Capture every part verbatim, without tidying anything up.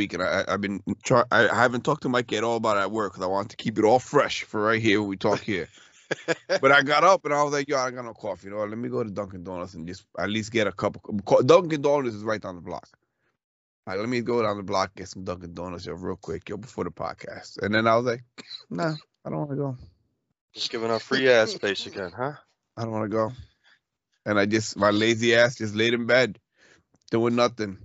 week, and I, I've been try, I, I haven't talked to Mike at all about it at work because I want to keep it all fresh for right here when we talk here. But I got up and I was like, yo, I got no coffee. You know, let me go to Dunkin' Donuts and just at least get a cup of coffee. Dunkin' Donuts is right down the block. All right, let me go down the block, get some Dunkin' Donuts, yo, real quick, yo, before the podcast. And then I was like, nah, I don't want to go. Just giving out free ass space again, huh? I don't want to go. And I just, my lazy ass just laid in bed, doing nothing,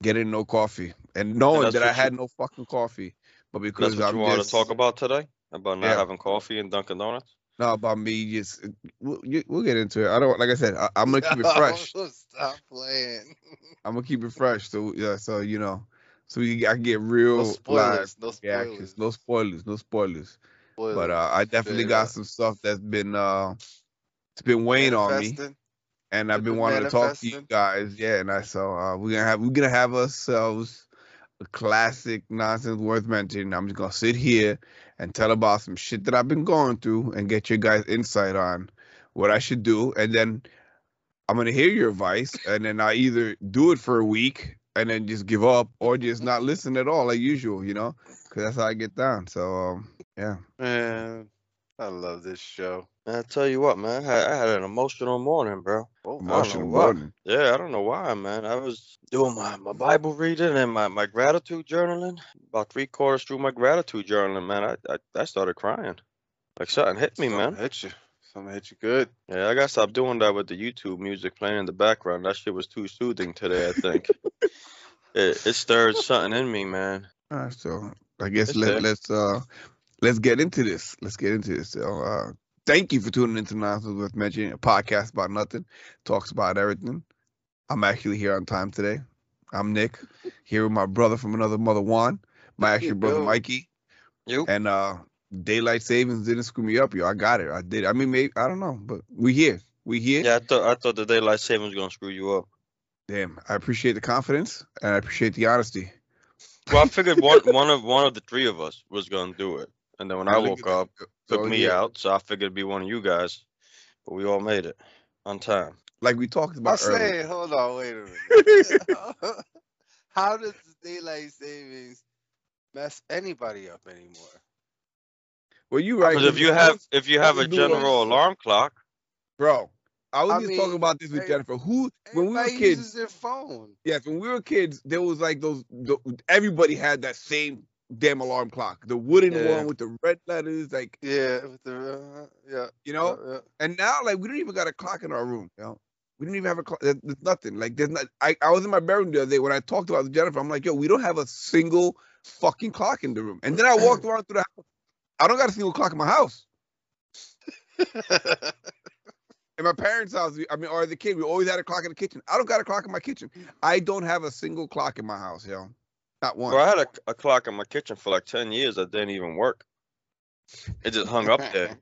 getting no coffee. And knowing and that I had you, no fucking coffee. But because that's what I'm you want to talk about today? About not yeah. having coffee and Dunkin' Donuts? No, about me just, we'll, we'll get into it. I don't, like I said, I, I'm going to keep it fresh. No, stop playing. I'm going to keep it fresh. So, yeah, so, you know, so we, I get real no spoilers, live no spoilers. reactions. No spoilers, no spoilers. spoilers. But uh, I definitely yeah. got some stuff that's been, uh, it's been weighing Manifesting. on me. And I've been wanting to talk to you guys. Yeah, and I so uh, we're gonna have we're gonna have ourselves a classic nonsense worth mentioning. I'm just gonna sit here and tell about some shit that I've been going through and get your guys' insight on what I should do. And then I'm gonna hear your advice, and then I either do it for a week and then just give up, or just not listen at all, like usual, you know, because that's how I get down. So um, yeah. Man, I love this show. I tell you what, man, I had an emotional morning, bro. Oh, emotional morning. Yeah, I don't know why, man. I was doing my, my Bible reading and my, my gratitude journaling. About three quarters through my gratitude journaling, man, I I, I started crying. Like something hit me, something man. Hit you. Something hit you good. Yeah, I gotta stop doing that with the YouTube music playing in the background. That shit was too soothing today, I think. it, it stirred something in me, man. All right, so I guess let, let's uh let's get into this. Let's get into this. So, uh, thank you for tuning into Nazis With Mentioning, a podcast about nothing, talks about everything. I'm actually here on time today. I'm Nick, here with my brother from another mother, Juan, my actual brother, Mikey. Yep. And uh, daylight savings didn't screw me up, yo. I got it. I did it. I mean, maybe, I don't know, but we here. We here. Yeah, I thought I thought the daylight savings was going to screw you up. Damn, I appreciate the confidence, and I appreciate the honesty. Well, I figured one, one, of, one of the three of us was going to do it. And then when I, I woke up, it took me yeah. out, so I figured it'd be one of you guys. But we all made it on time. Like we talked about I'm earlier. Saying, hold on, wait a minute. How does daylight savings mess anybody up anymore? Well, you right. Because if you have if you have a general alarm clock. Bro, I was I just mean, talking about this with hey, Jennifer. Who when we were kids uses their phone. Yes, when we were kids, there was like those the, everybody had that same damn alarm clock, the wooden yeah. one with the red letters, like yeah, with the uh, yeah, you know. Yeah, yeah. And now, like, we don't even got a clock in our room. You know, we don't even have a clock. There's, there's nothing. Like, there's not. I, I was in my bedroom the other day when I talked about it with Jennifer. I'm like, yo, we don't have a single fucking clock in the room. And then I walked around through the house. I don't got a single clock in my house. In my parents' house, I mean, or the kid, we always had a clock in the kitchen. I don't got a clock in my kitchen. I don't have a single clock in my house, yo. Not one. Well, I had a, a clock in my kitchen for like ten years that didn't even work. It just hung up there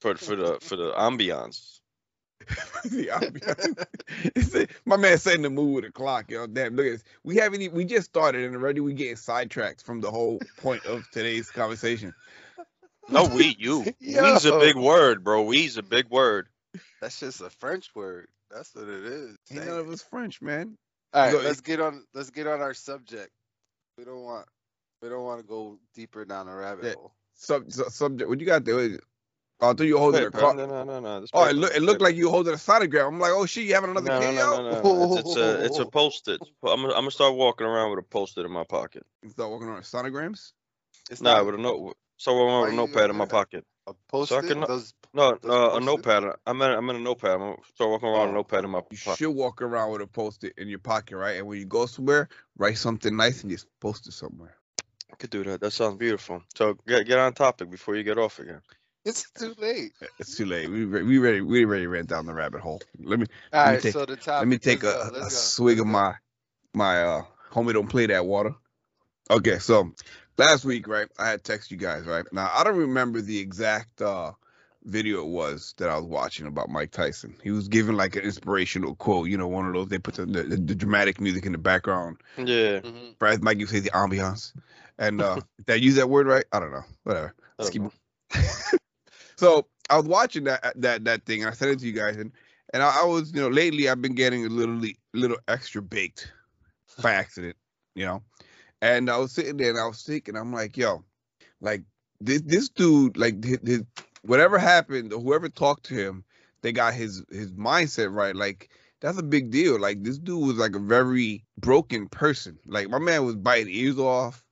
for for the for the ambiance. The ambiance. My man set in the mood with a clock, yo. Damn, look at this. We haven't even, we just started and already we getting sidetracked from the whole point of today's conversation. No, we you. Yo. We's a big word, bro. We's a big word. That's just a French word. That's what it is. Ain't Dang. none of us French, man. All right, so, let's get on. Let's get on our subject. We don't want. We don't want to go deeper down a rabbit yeah. hole. Sub, sub, subject. What you got there? Oh, I thought you holding a clock. No, no, no, no. Oh, it, look, it looked like you holding a sonogram. I'm like, oh shit, you having another no, kid? No, no, no, no. It's, it's a, it's a post-it. I'm, I'm gonna start walking around with a post-it in my pocket. You start walking around with sonograms? It's nah, not with a note. So I'm with a notepad in my pocket. A post-it? So I can, those, no, those uh, a notepad. I'm in, I'm in a notepad. I'm start walking around with a notepad in my pocket. You should walk around with a post-it in your pocket, right? And when you go somewhere, write something nice and just post it somewhere. I could do that. That sounds beautiful. So get get on topic before you get off again. It's too late. It's too late. We we ready we already ran down the rabbit hole. Let me. All let right. Me take, so the topic. Let me take a, go, a, a swig of my my uh homie. Don't play that water. Okay, so. Last week, right, I had text you guys, right? Now, I don't remember the exact uh, video it was that I was watching about Mike Tyson. He was giving, like, an inspirational quote. You know, one of those, they put the, the, the dramatic music in the background. Yeah. Mm-hmm. Brad, Mike, you say the ambiance. And uh, did I use that word right? I don't know. Whatever. Let's keep it. So I was watching that that that thing, and I sent it to you guys. And, and I, I was, you know, lately I've been getting a little, little extra baked by accident, you know? And I was sitting there and I was thinking, I'm like, yo, like this this dude, like his, his, whatever happened, or whoever talked to him, they got his his mindset right. Like, that's a big deal. Like, this dude was like a very broken person. Like, my man was biting ears off.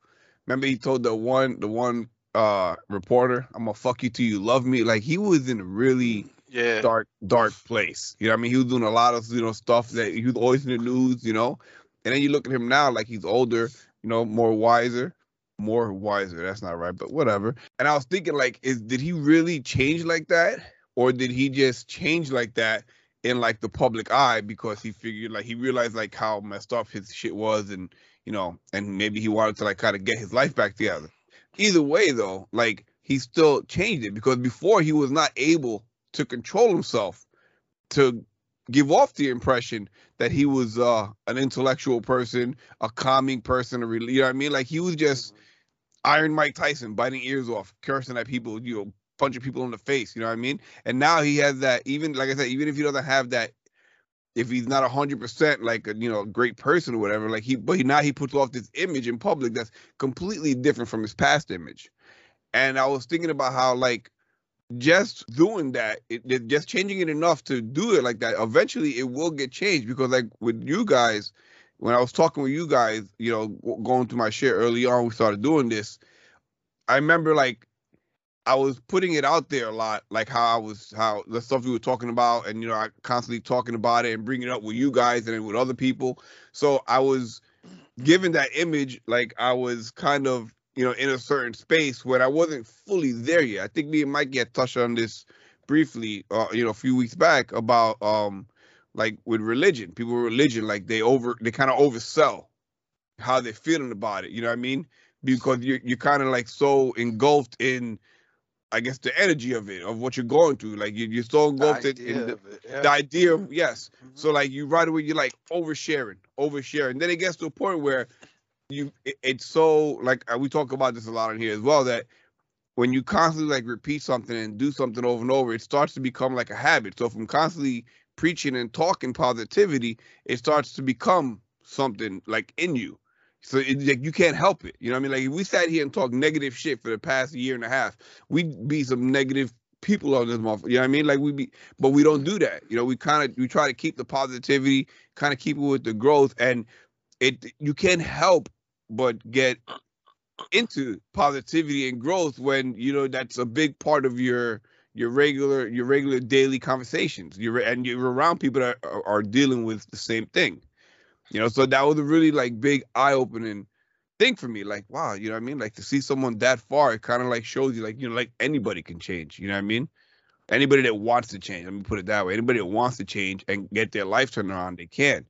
Remember, he told the one the one uh reporter, I'm gonna fuck you till you love me. Like, he was in a really yeah. dark, dark place. You know what I mean? He was doing a lot of, you know, stuff that he was always in the news, you know. And then you look at him now, like, he's older, you know, more wiser. More wiser. That's not right, but whatever. And I was thinking, like, is did he really change like that? Or did he just change like that in, like, the public eye because he figured, like, he realized, like, how messed up his shit was, and, you know, and maybe he wanted to, like, kind of get his life back together. Either way, though, like, he still changed it, because before he was not able to control himself to give off the impression that he was uh, an intellectual person, a calming person, a rel- you know what I mean? Like, he was just Iron Mike Tyson, biting ears off, cursing at people, you know, punching people in the face, you know what I mean? And now he has that, even, like I said, even if he doesn't have that, if he's not one hundred percent like a, you know, great person or whatever, like he, but he, now he puts off this image in public that's completely different from his past image. And I was thinking about how, like, just doing that, it, it, just changing it enough to do it like that, eventually it will get changed. Because, like, with you guys, when I was talking with you guys, you know, going through my shit early on, we started doing this. I remember, like, I was putting it out there a lot, like how I was, how the stuff we were talking about, and, you know, I constantly talking about it and bringing it up with you guys and with other people. So I was given that image, like I was kind of, you know, in a certain space where I wasn't fully there yet. I think me and Mike had touched on this briefly, uh, you know, a few weeks back about, um, like with religion, people with religion, like they over, they kind of oversell how they're feeling about it. You know what I mean? Because you're, you're kind of like so engulfed in, I guess, the energy of it, of what you're going through. Like, you, you're so engulfed in the, yeah. the idea of, yes. Mm-hmm. So, like, you right away, you're, like, oversharing, oversharing. Then it gets to a point where you, it, it's so, like, we talk about this a lot in here as well, that when you constantly, like, repeat something and do something over and over, it starts to become, like, a habit. So, from constantly preaching and talking positivity, it starts to become something, like, in you. So it, like, you can't help it. You know what I mean? Like, if we sat here and talked negative shit for the past year and a half, we'd be some negative people on this motherfucker. You know what I mean? Like, we be, but we don't do that. You know, we kind of, we try to keep the positivity, kind of keep it with the growth, and it, you can't help but get into positivity and growth when, you know, that's a big part of your, your regular, your regular daily conversations. You're, and you're around people that are, are dealing with the same thing. You know, so that was a really, like, big eye-opening thing for me. Like, wow, you know what I mean? Like, to see someone that far, it kind of, like, shows you, like, you know, like, anybody can change. You know what I mean? Anybody that wants to change, let me put it that way. Anybody that wants to change and get their life turned around, they can.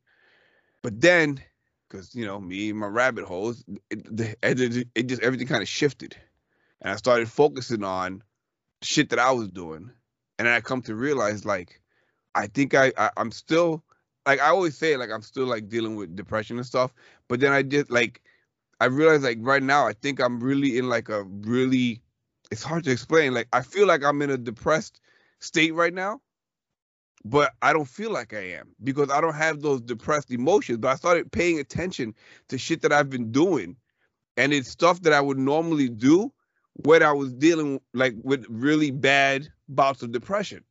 But then, because, you know, me and my rabbit holes, it, it, it just, everything kind of shifted. And I started focusing on shit that I was doing. And then I come to realize, like, I think I, I I'm still... Like, I always say, like, I'm still, like, dealing with depression and stuff. But then I just, like, I realized, like, right now, I think I'm really in, like, a really, it's hard to explain. Like, I feel like I'm in a depressed state right now, but I don't feel like I am because I don't have those depressed emotions. But I started paying attention to shit that I've been doing. And it's stuff that I would normally do when I was dealing, like, with really bad bouts of depression.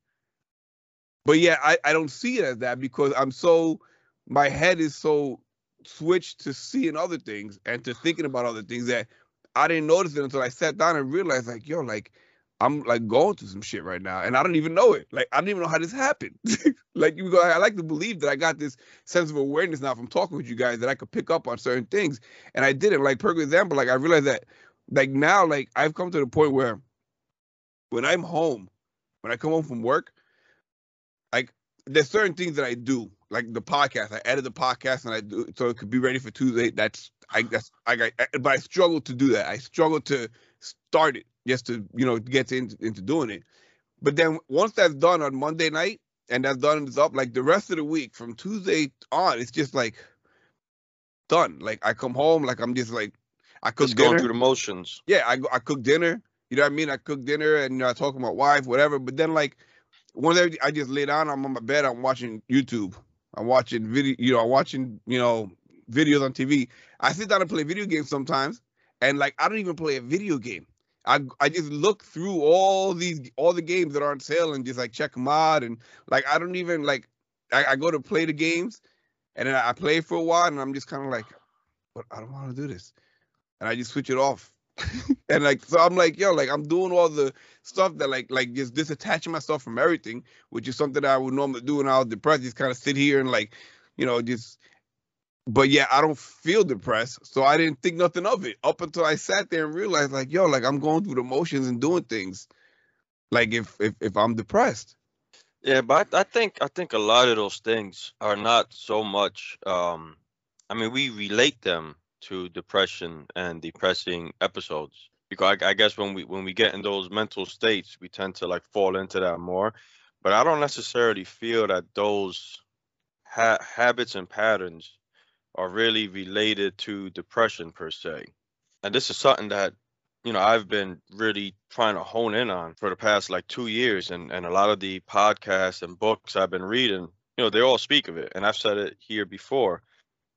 But yeah, I, I don't see it as that because I'm so, my head is so switched to seeing other things and to thinking about other things that I didn't notice it until I sat down and realized, like, yo, like, I'm, like, going through some shit right now and I don't even know it. Like, I don't even know how this happened. Like, you go, I like to believe that I got this sense of awareness now from talking with you guys that I could pick up on certain things. And I didn't. Like, for example, like, I realized that, like, now, like, I've come to the point where when I'm home, when I come home from work, like, there's certain things that I do, like the podcast. I edit the podcast and I do so it could be ready for Tuesday. That's I that's I got, but I struggle to do that. I struggle to start it just to, you know, get to, into, into doing it. But then once that's done on Monday night and that's done and it's up, like the rest of the week from Tuesday on, it's just like done. Like I come home, like I'm just like I cook just dinner. Going through the motions. Yeah, I I cook dinner. You know what I mean? I cook dinner and, you know, I talk to my wife, whatever. But then like. One day I just lay down, I'm on my bed, I'm watching YouTube. I'm watching video, you know, I'm watching, you know, videos on T V. I sit down and play video games sometimes, and like I don't even play a video game. I I just look through all these all the games that are on sale and just like check them out, and like I don't even like I, I go to play the games, and then I play for a while, and I'm just kind of like, but I don't want to do this, and I just switch it off. And like so I'm like, yo, like I'm doing all the stuff that like like just disattaching myself from everything, which is something that I would normally do when I was depressed. Just kind of sit here and like, you know, just. But yeah, I don't feel depressed, so I didn't think nothing of it up until I sat there and realized, like, yo, like I'm going through the motions and doing things, like if if if I'm depressed. Yeah, but I think I think a lot of those things are not so much. Um, I mean, we relate them to depression and depressing episodes because I, I guess when we when we get in those mental states, we tend to like fall into that more. But I don't necessarily feel that those ha habits and patterns are really related to depression per se. And this is something that, you know, I've been really trying to hone in on for the past like two years. And, and a lot of the podcasts and books I've been reading, you know, they all speak of it. And I've said it here before.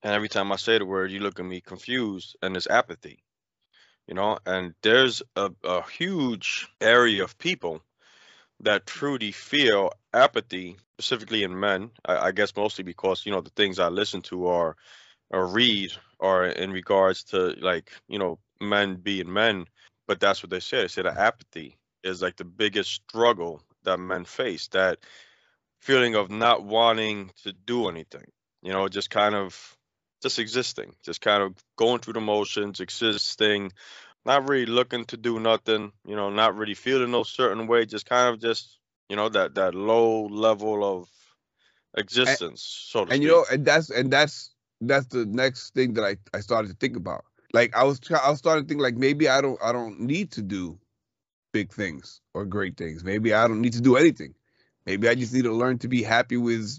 And every time I say the word, you look at me confused, and it's apathy, you know, and there's a, a huge area of people that truly feel apathy, specifically in men, I, I guess mostly because, you know, the things I listen to are or read or in regards to like, you know, men being men. But that's what they say. They say that apathy is like the biggest struggle that men face, that feeling of not wanting to do anything, you know, just kind of just existing, just kind of going through the motions, existing, not really looking to do nothing, you know, not really feeling no certain way, just kind of just, you know, that that low level of existence. And, so to and speak. You know, and that's and that's. That's the next thing that I, I started to think about. Like I was I was starting to think like maybe I don't I don't need to do big things or great things. Maybe I don't need to do anything. Maybe I just need to learn to be happy with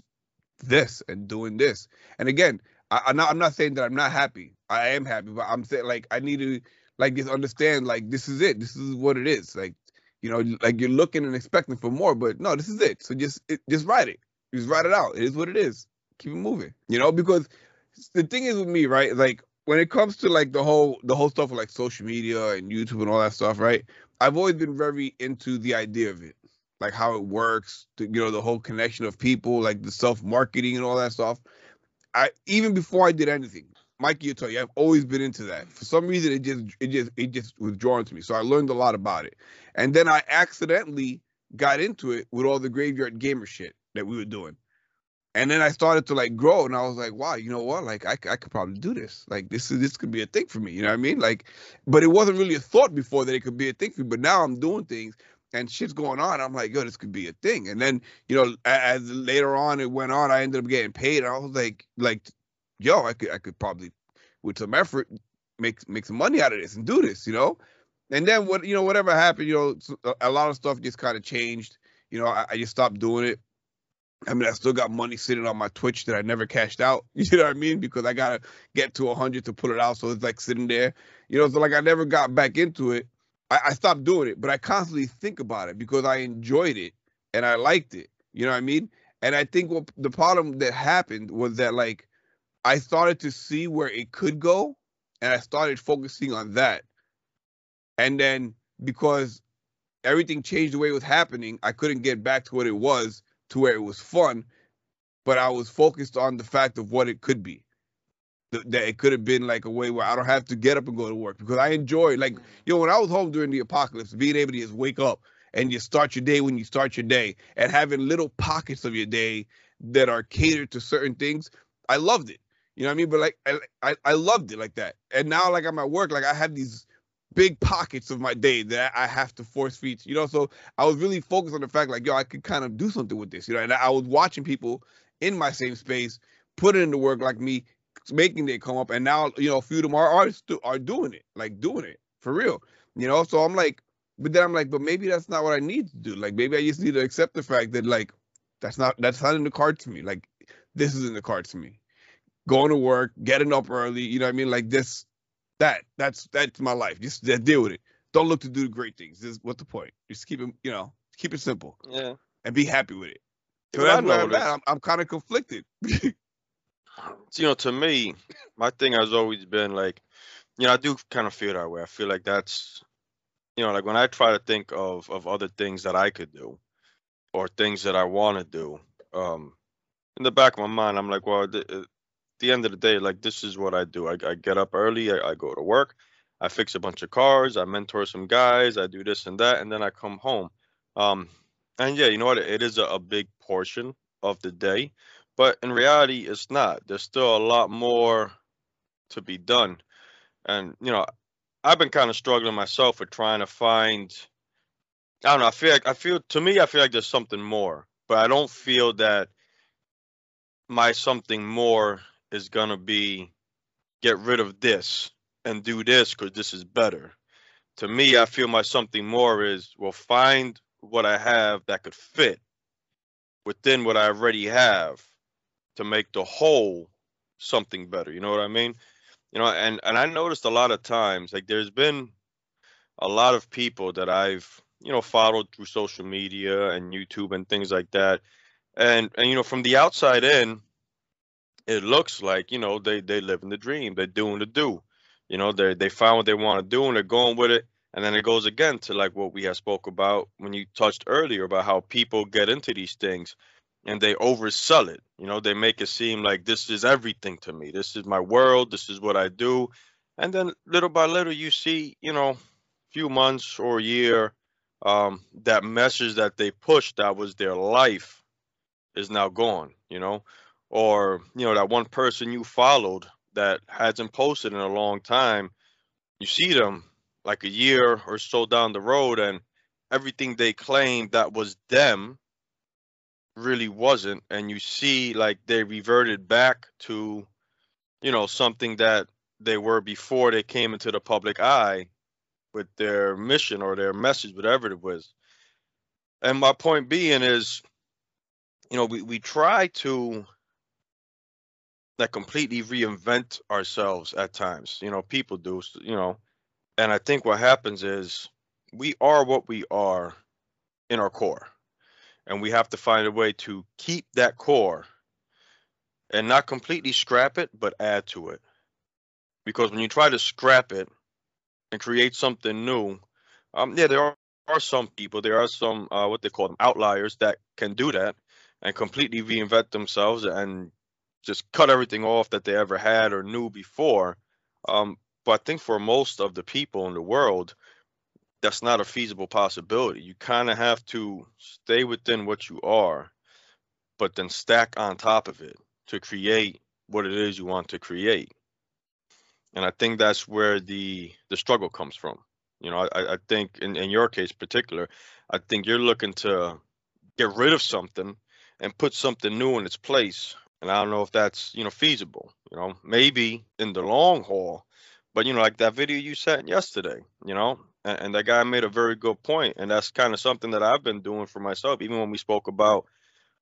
this and doing this. And again, I, I'm not I'm not saying that I'm not happy. I am happy, but I'm saying like I need to like just understand like this is it. This is what it is. Like, you know, like you're looking and expecting for more, but no, this is it. So just it, just write it. Just write it out. It is what it is. Keep it moving. You know, because the thing is with me, right? Like when it comes to like the whole the whole stuff with like social media and YouTube and all that stuff, right? I've always been very into the idea of it, like how it works, to, you know, the whole connection of people, like the self marketing and all that stuff. I even before I did anything, Mikey, you tell you, I've always been into that. For some reason, it just it just it just was drawn to me, so I learned a lot about it, and then I accidentally got into it with all the graveyard gamer shit that we were doing. And then I started to like grow, and I was like, wow, you know what? Like, I, I could probably do this. Like, this is this could be a thing for me. You know what I mean? Like, but it wasn't really a thought before that it could be a thing for me. But now I'm doing things, and shit's going on. I'm like, yo, this could be a thing. And then, you know, as later on it went on, I ended up getting paid. And I was like, like, yo, I could I could probably, with some effort, make make some money out of this and do this. You know? And then what you know, whatever happened, you know, a lot of stuff just kind of changed. You know, I, I just stopped doing it. I mean, I still got money sitting on my Twitch that I never cashed out. You know what I mean? Because I got to get to one hundred to put it out. So it's like sitting there, you know, so like I never got back into it. I, I stopped doing it, but I constantly think about it because I enjoyed it and I liked it. You know what I mean? And I think what the problem that happened was that like I started to see where it could go and I started focusing on that. And then because everything changed the way it was happening, I couldn't get back to what it was. To where it was fun, but I was focused on the fact of what it could be. Th that it could have been like a way where I don't have to get up and go to work because I enjoy, like, you know, when I was home during the apocalypse, being able to just wake up and just start your day when you start your day and having little pockets of your day that are catered to certain things, I loved it. You know what I mean? But like, I, I, I loved it like that. And now like I'm at work, like I have these big pockets of my day that I have to force feed, you know, so I was really focused on the fact like, yo, I could kind of do something with this, you know, and I was watching people in my same space, put it into work like me, making it come up. And now, you know, a few of them are, are, are doing it, like doing it for real, you know? So I'm like, but then I'm like, but maybe that's not what I need to do. Like, maybe I just need to accept the fact that like, that's not, that's not in the cards to me. Like, this is in the cards to me. Going to work, getting up early, you know what I mean? Like this, That that's that's my life. Just, just deal with it. Don't look to do great things. This is what's the point. Just keep it, you know, keep it simple. Yeah. And be happy with it. So that's where I'm at. I'm, I'm kind of conflicted. you know, to me, my thing has always been like, you know, I do kind of feel that way. I feel like that's, you know, like when I try to think of, of other things that I could do or things that I want to do, um, in the back of my mind, I'm like, well, th- at the end of the day, like, this is what I do. I, I get up early. I, I go to work. I fix a bunch of cars. I mentor some guys. I do this and that. And then I come home. Um, and yeah, you know what? It is a, a big portion of the day. But in reality, it's not. There's still a lot more to be done. And, you know, I've been kind of struggling myself with trying to find, I don't know, I feel like, I feel, to me, I feel like there's something more, but I don't feel that my something more is going to be get rid of this and do this because this is better. To me, I feel my something more is, well, find what I have that could fit within what I already have to make the whole something better. You know what I mean? You know, and, and I noticed a lot of times, like there's been a lot of people that I've, you know, followed through social media and YouTube and things like that. And, and you know, from the outside in, it looks like, you know, they, they live in the dream. They're doing the do. You know, they they found what they want to do and they're going with it. And then it goes again to like what we had spoke about when you touched earlier about how people get into these things. And they oversell it. You know, they make it seem like this is everything to me. This is my world. This is what I do. And then little by little, you see, you know, a few months or a year, um, that message that they pushed that was their life is now gone, you know, or, you know, that one person you followed that hasn't posted in a long time, you see them like a year or so down the road and everything they claimed that was them really wasn't, and you see like they reverted back to, you know, something that they were before they came into the public eye with their mission or their message, whatever it was. And my point being is, you know, we, we try to like completely reinvent ourselves at times, you know, people do, you know, and I think what happens is we are what we are in our core. And we have to find a way to keep that core and not completely scrap it, but add to it. Because when you try to scrap it and create something new, um, yeah, there are, are some people, there are some, uh, what they call them, outliers that can do that and completely reinvent themselves and just cut everything off that they ever had or knew before. Um, but I think for most of the people in the world, that's not a feasible possibility. You kind of have to stay within what you are, but then stack on top of it to create what it is you want to create. And I think that's where the the struggle comes from. You know, I, I think in, in your case particular, I think you're looking to get rid of something and put something new in its place. And I don't know if that's, you know, feasible, you know, maybe in the long haul. But, you know, like that video you sent yesterday, you know, and, and that guy made a very good point. And that's kind of something that I've been doing for myself. Even when we spoke about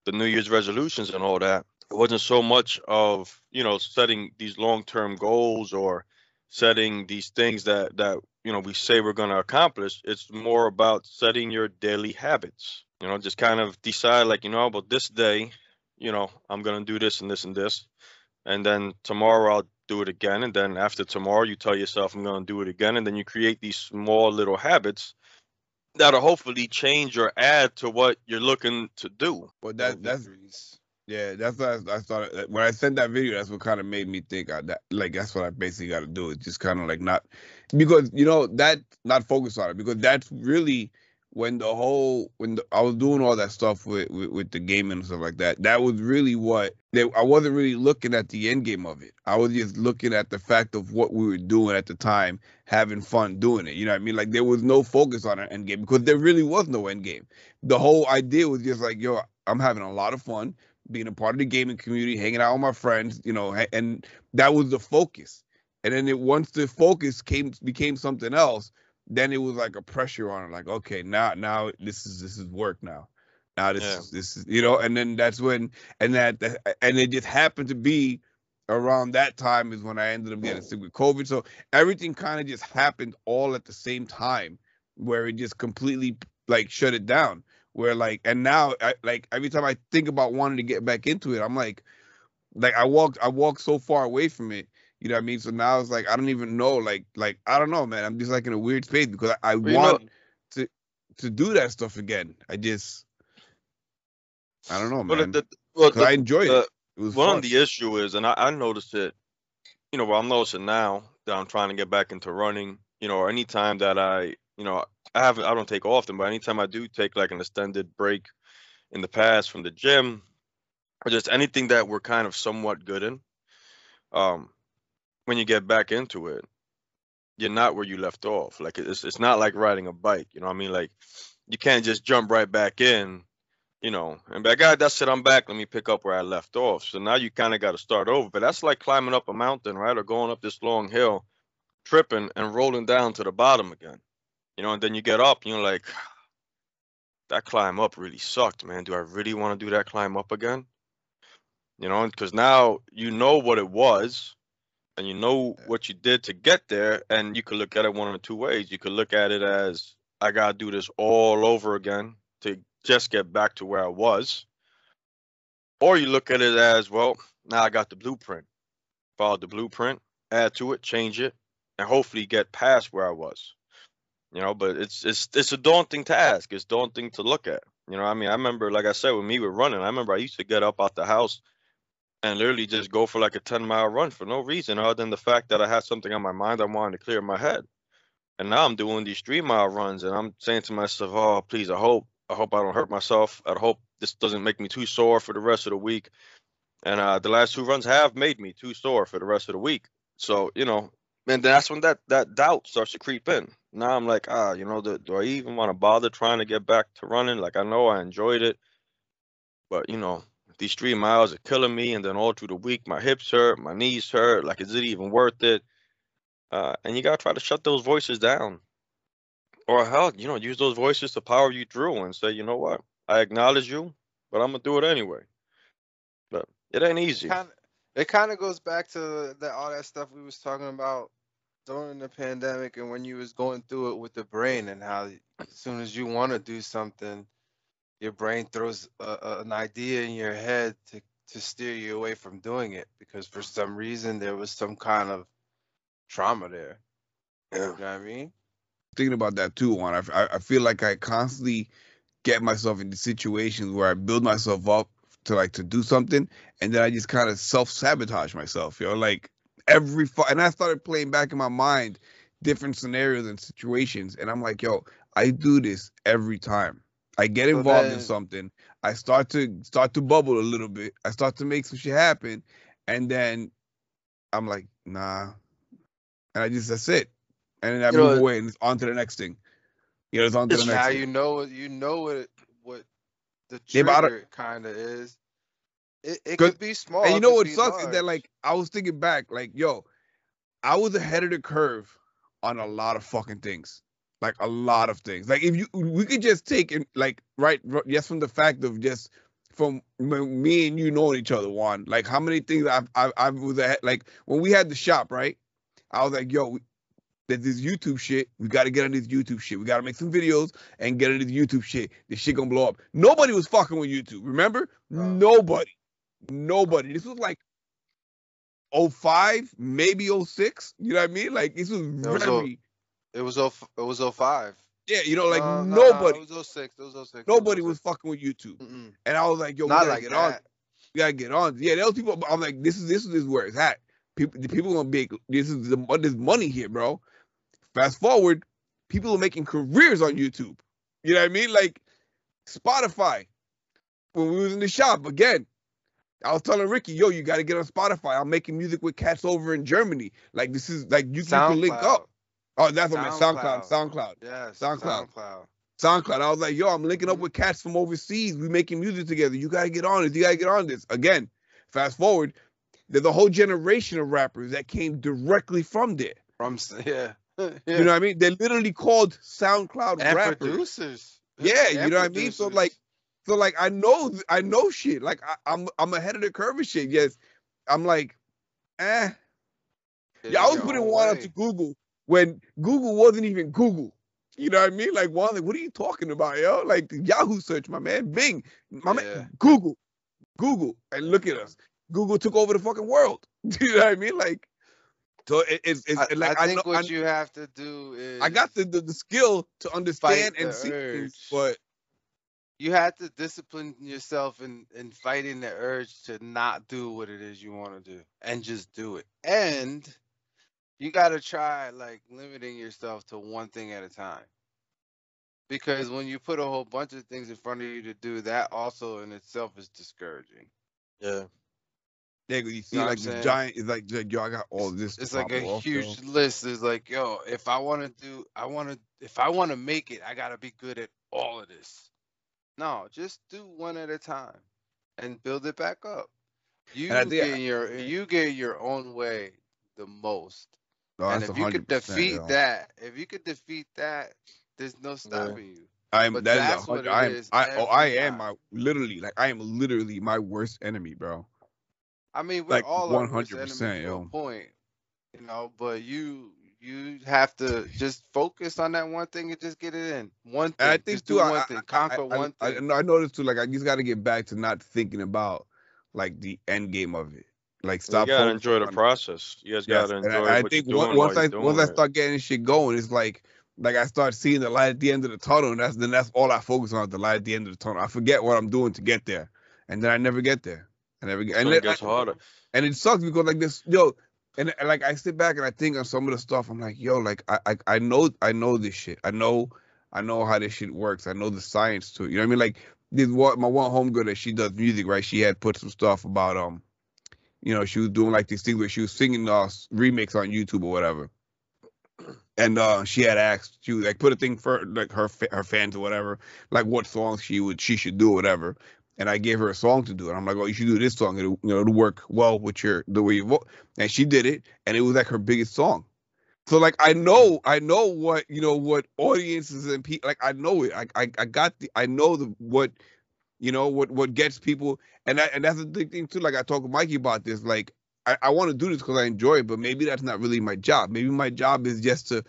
the New Year's resolutions and all that, it wasn't so much of, you know, setting these long term goals or setting these things that, that, you know, we say we're going to accomplish. It's more about setting your daily habits, you know, just kind of decide like, you know, but this day, you know, I'm going to do this and this and this. And then tomorrow I'll do it again. And then after tomorrow, you tell yourself, I'm going to do it again. And then you create these small little habits that'll hopefully change or add to what you're looking to do. Well, that, that's, yeah, that's what I, I thought. When I sent that video, that's what kind of made me think I, that, like, that's what I basically got to do. It's just kind of like not, because, you know, that, not focus on it, because that's really when the whole, when the, I was doing all that stuff with, with, with the gaming and stuff like that, that was really what, they, I wasn't really looking at the end game of it. I was just looking at the fact of what we were doing at the time, having fun doing it. You know what I mean? Like there was no focus on an end game because there really was no end game. The whole idea was just like, yo, I'm having a lot of fun being a part of the gaming community, hanging out with my friends, you know, and that was the focus. And then it, once the focus came, became something else, then it was like a pressure on it, like, okay, now, now this is, this is work now. Now this yeah. is, this is, you know, and then that's when, and that, that, and it just happened to be around that time is when I ended up getting sick with COVID. So everything kind of just happened all at the same time where it just completely like shut it down where like, and now I, like every time I think about wanting to get back into it, I'm like, like I walked I walked so far away from it. You know what I mean? So now it's like I don't even know. Like like I don't know, man. I'm just like in a weird space because I, I want know, to to do that stuff again. I just I don't know, man. The, well, the, I enjoyed the, it. It was one fun. Of the issue is, and I, I noticed it. You know, well, I'm noticing now that I'm trying to get back into running. You know, or any time that I, you know, I haven't, I don't take often, but anytime I do take like an extended break in the past from the gym or just anything that we're kind of somewhat good in, um, when you get back into it, you're not where you left off. Like it's it's not like riding a bike, you know what I mean? Like you can't just jump right back in, you know, and be like, God, that's it, I'm back. Let me pick up where I left off. So now you kind of got to start over, but that's like climbing up a mountain, right? Or going up this long hill, tripping and rolling down to the bottom again, you know, and then you get up and you're like, that climb up really sucked, man. Do I really want to do that climb up again? You know, because now you know what it was and you know what you did to get there, and you could look at it one of two ways. You could look at it as I got to do this all over again to just get back to where I was. Or you look at it as, well, now I got the blueprint, follow the blueprint, add to it, change it, and hopefully get past where I was, you know. But it's it's it's a daunting task. It's daunting to look at, you know. I mean, I remember, like I said, with me with running, I remember I used to get up out the house and literally just go for like a ten mile run for no reason other than the fact that I had something on my mind I wanted to clear my head. And now I'm doing these three mile runs and I'm saying to myself, oh, please, I hope, I hope I don't hurt myself. I hope this doesn't make me too sore for the rest of the week. And uh, the last two runs have made me too sore for the rest of the week. So, you know, and that's when that, that doubt starts to creep in. Now I'm like, ah, you know, do, do I even want to bother trying to get back to running? Like, I know I enjoyed it, but, you know, these three miles are killing me. And then all through the week, my hips hurt, my knees hurt. Like, is it even worth it? Uh, and you got to try to shut those voices down. Or hell, you know, use those voices to power you through and say, you know what? I acknowledge you, but I'm going to do it anyway. But it ain't easy. It kind of goes back to the, all that stuff we was talking about during the pandemic and when you was going through it with the brain and how as soon as you want to do something, your brain throws a, a, an idea in your head to, to steer you away from doing it because for some reason there was some kind of trauma there. Yeah. You know what I mean? Thinking about that too, Juan, I, I feel like I constantly get myself into situations where I build myself up to like to do something, and then I just kind of self-sabotage myself, you know, like every fu- and I started playing back in my mind different scenarios and situations, and I'm like, yo, I do this every time I get involved so then, in something, I start to start to bubble a little bit, I start to make some shit happen, and then I'm like, nah, and I just, that's it, and then I move know, away and it's on to the next thing, you know, it's on to the next now thing. You know you know it what the trigger yeah, kind of is. It, it could be small. And you know what sucks large. Is that, like, I was thinking back, like, yo, I was ahead of the curve on a lot of fucking things. Like, a lot of things. Like, if you, we could just take, and like, right, right, just from the fact of just, from me and you knowing each other, Juan, like, how many things I've, I've, I was ahead, like, when we had the shop, right, I was like, yo, we, that this YouTube shit, we got to get on this YouTube shit. We got to make some videos and get on this YouTube shit. This shit gonna blow up. Nobody was fucking with YouTube, remember? Wow. Nobody. Nobody. This was like oh five, maybe oh six. You know what I mean? Like, this was very... It was oh five. Yeah, you know, like, uh, nobody... Nah, it was oh six. It was oh six. Nobody was fucking with YouTube. Mm-mm. And I was like, yo, we got to get on. We got to get on. Yeah, there was people... I'm like, this is, this is where it's at. People, the people gonna be... This is the this money here, bro. Fast forward, people are making careers on YouTube. You know what I mean? Like Spotify. When we was in the shop again, I was telling Ricky, "Yo, you got to get on Spotify. I'm making music with cats over in Germany. Like this is like you, you can link up." Oh, that's what I meant. SoundCloud, SoundCloud, yeah, SoundCloud, SoundCloud, SoundCloud. I was like, "Yo, I'm linking up with cats from overseas. We making music together. You gotta get on it. You gotta get on this." Again, fast forward, there's a whole generation of rappers that came directly from there. From yeah. Yeah. You know what I mean? They're literally called SoundCloud and rappers. Producers. Yeah, and you know producers. What I mean? So like, so like, I know, I know shit. Like, I, I'm, I'm ahead of the curve of shit. Yes, I'm like, eh. Yeah, I was putting one up to Google when Google wasn't even Google. You know what I mean? Like, one, like, what are you talking about, yo? Like, Yahoo search, my man, Bing, my yeah. man, Google, Google, and look at us. Google took over the fucking world. You know what I mean? Like, so it, it's, it's I, like I, I think know, what I, you have to do is I got the the, the skill to understand and see things, but you have to discipline yourself in, in fighting the urge to not do what it is you want to do and just do it. And you got to try like limiting yourself to one thing at a time. Because when you put a whole bunch of things in front of you to do, that also in itself is discouraging. Yeah. Yeah, you see, you know like this giant, it's like, yo, I got all this. It's like a huge though. list. It's like, yo, if I want to do, I want to, if I want to make it, I got to be good at all of this. No, just do one at a time and build it back up. You get I, your, you get your own way the most. No, and if you could defeat yo. that, if you could defeat that, there's no stopping yeah. you. I am. That that's is what I am. Is I, oh, I am. I literally, like, I am literally my worst enemy, bro. I mean, we're like all one hundred percent point, you know. But you, you have to just focus on that one thing and just get it in. One thing. And I think just too, do one I, thing, I, conquer I, one I, thing. I, I noticed too, like, I just got to get back to not thinking about like the end game of it. Like, stop. You gotta enjoy the process. You guys yes. gotta enjoy. And I, I what think you're doing once I doing once it. I start getting shit going, it's like. Like I start seeing the light at the end of the tunnel, and that's then that's all I focus on, the light at the end of the tunnel. I forget what I'm doing to get there, and then I never get there. I never get. And it gets I, harder. And it sucks because like this, yo, and, and like I sit back and I think on some of the stuff. I'm like, yo, like I, I I know I know this shit. I know I know how this shit works. I know the science to it. You know what I mean? Like this, what my one homegirl that she does music, right? She had put some stuff about um, you know, she was doing like these things where she was singing uh remix on YouTube or whatever. And uh, she had asked, she was like put a thing for like her her fans or whatever, like what songs she would she should do or whatever. And I gave her a song to do, and I'm like, oh, you should do this song. It'll, you know, it'll work well with your the way you vote. And she did it, and it was like her biggest song. So like I know I know what you know what audiences and people like I know it. I I, I got the I know the what you know what what gets people, and that, and that's the big thing too. Like I talked to Mikey about this, like. I, I want to do this because I enjoy it, but maybe that's not really my job. Maybe my job is just to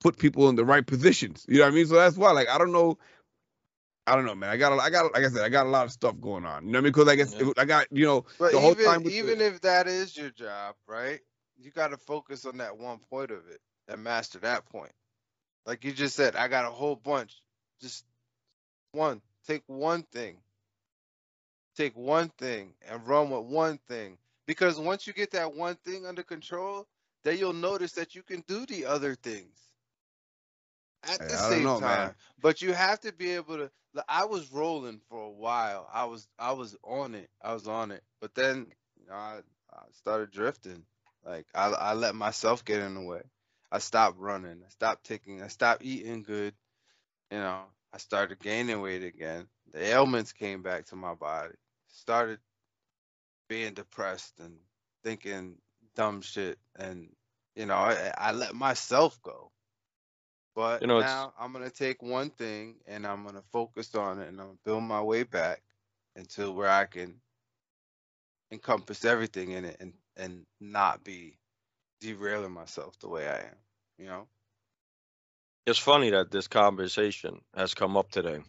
put people in the right positions. You know what I mean? So that's why, like, I don't know. I don't know, man. I got, a, I got, like I said, I got a lot of stuff going on. You know what I mean? Because I guess yeah. it, I got, you know, but the whole even, time. Even the, if that is your job, right? You got to focus on that one point of it and master that point. Like you just said, I got a whole bunch. Just one. Take one thing. Take one thing and run with one thing. Because once you get that one thing under control, then you'll notice that you can do the other things at the same time. Man. But you have to be able to. Like, I was rolling for a while. I was I was on it. I was on it. But then you know, I, I started drifting. Like I, I let myself get in the way. I stopped running. I stopped taking. I stopped eating good. You know, I started gaining weight again. The ailments came back to my body. Started. Being depressed and thinking dumb shit, and you know, I, I let myself go. But you know, now I'm gonna take one thing and I'm gonna focus on it, and I'm gonna build my way back until where I can encompass everything in it and and not be derailing myself the way I am. You know, it's funny that this conversation has come up today.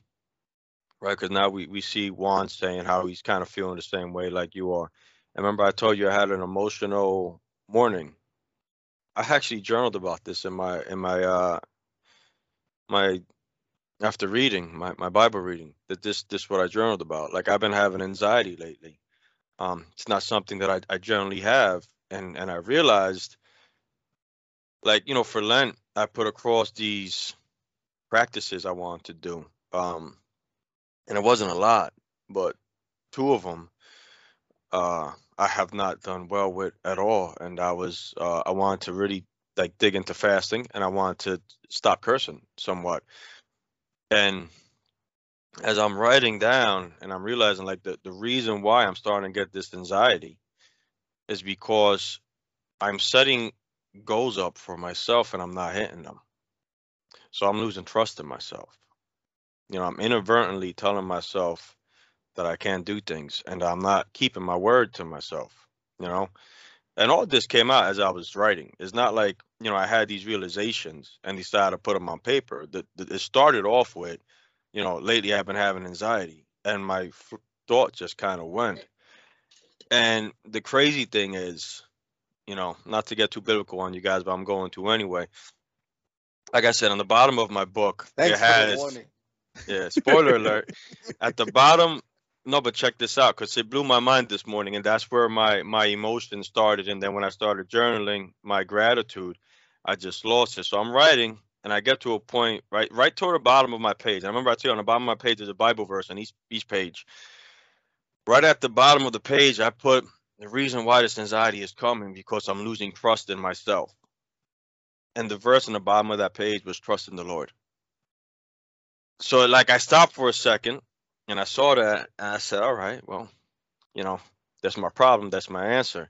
Right, because now we, we see Juan saying how he's kind of feeling the same way like you are. And remember, I told you I had an emotional morning. I actually journaled about this in my in my uh my after reading my, my Bible reading that this this is what I journaled about. Like I've been having anxiety lately. Um, it's not something that I, I generally have, and and I realized, like you know, for Lent I put across these practices I want to do. Um. And it wasn't a lot, but two of them uh, I have not done well with at all. And I was uh, I wanted to really like dig into fasting, and I wanted to stop cursing somewhat. And as I'm writing down and I'm realizing like the, the reason why I'm starting to get this anxiety is because I'm setting goals up for myself and I'm not hitting them. So I'm losing trust in myself. You know, I'm inadvertently telling myself that I can't do things, and I'm not keeping my word to myself, you know, and all this came out as I was writing. It's not like, you know, I had these realizations and decided to put them on paper. The, the, it started off with, you know, lately I've been having anxiety, and my f- thought just kind of went. And the crazy thing is, you know, not to get too biblical on you guys, but I'm going to anyway. Like I said, on the bottom of my book, Thanks it has, for the yeah, spoiler alert. At the bottom, no, but check this out, because it blew my mind this morning, and that's where my my emotion started. And then when I started journaling my gratitude, I just lost it. So I'm writing, and I get to a point right right toward the bottom of my page. I remember I tell you on the bottom of my page is a Bible verse on each each page. Right at the bottom of the page, I put the reason why this anxiety is coming because I'm losing trust in myself. And the verse on the bottom of that page was trust in the Lord. So like I stopped for a second and I saw that and I said, all right, well, you know, that's my problem. That's my answer.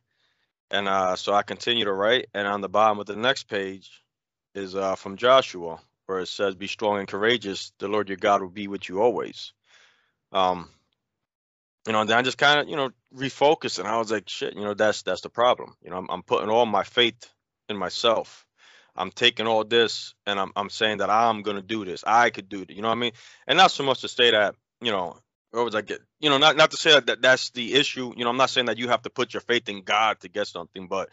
And uh, so I continue to write. And on the bottom of the next page is uh, from Joshua, where it says, be strong and courageous. The Lord your God will be with you always. Um, you know, and then I just kind of, you know, refocused. And I was like, shit, you know, that's that's the problem. You know, I'm, I'm putting all my faith in myself. I'm taking all this and I'm I'm saying that I'm going to do this. I could do it. You know what I mean? And not so much to say that, you know, or was I get, you know, not, not to say that, that that's the issue. You know, I'm not saying that you have to put your faith in God to get something. But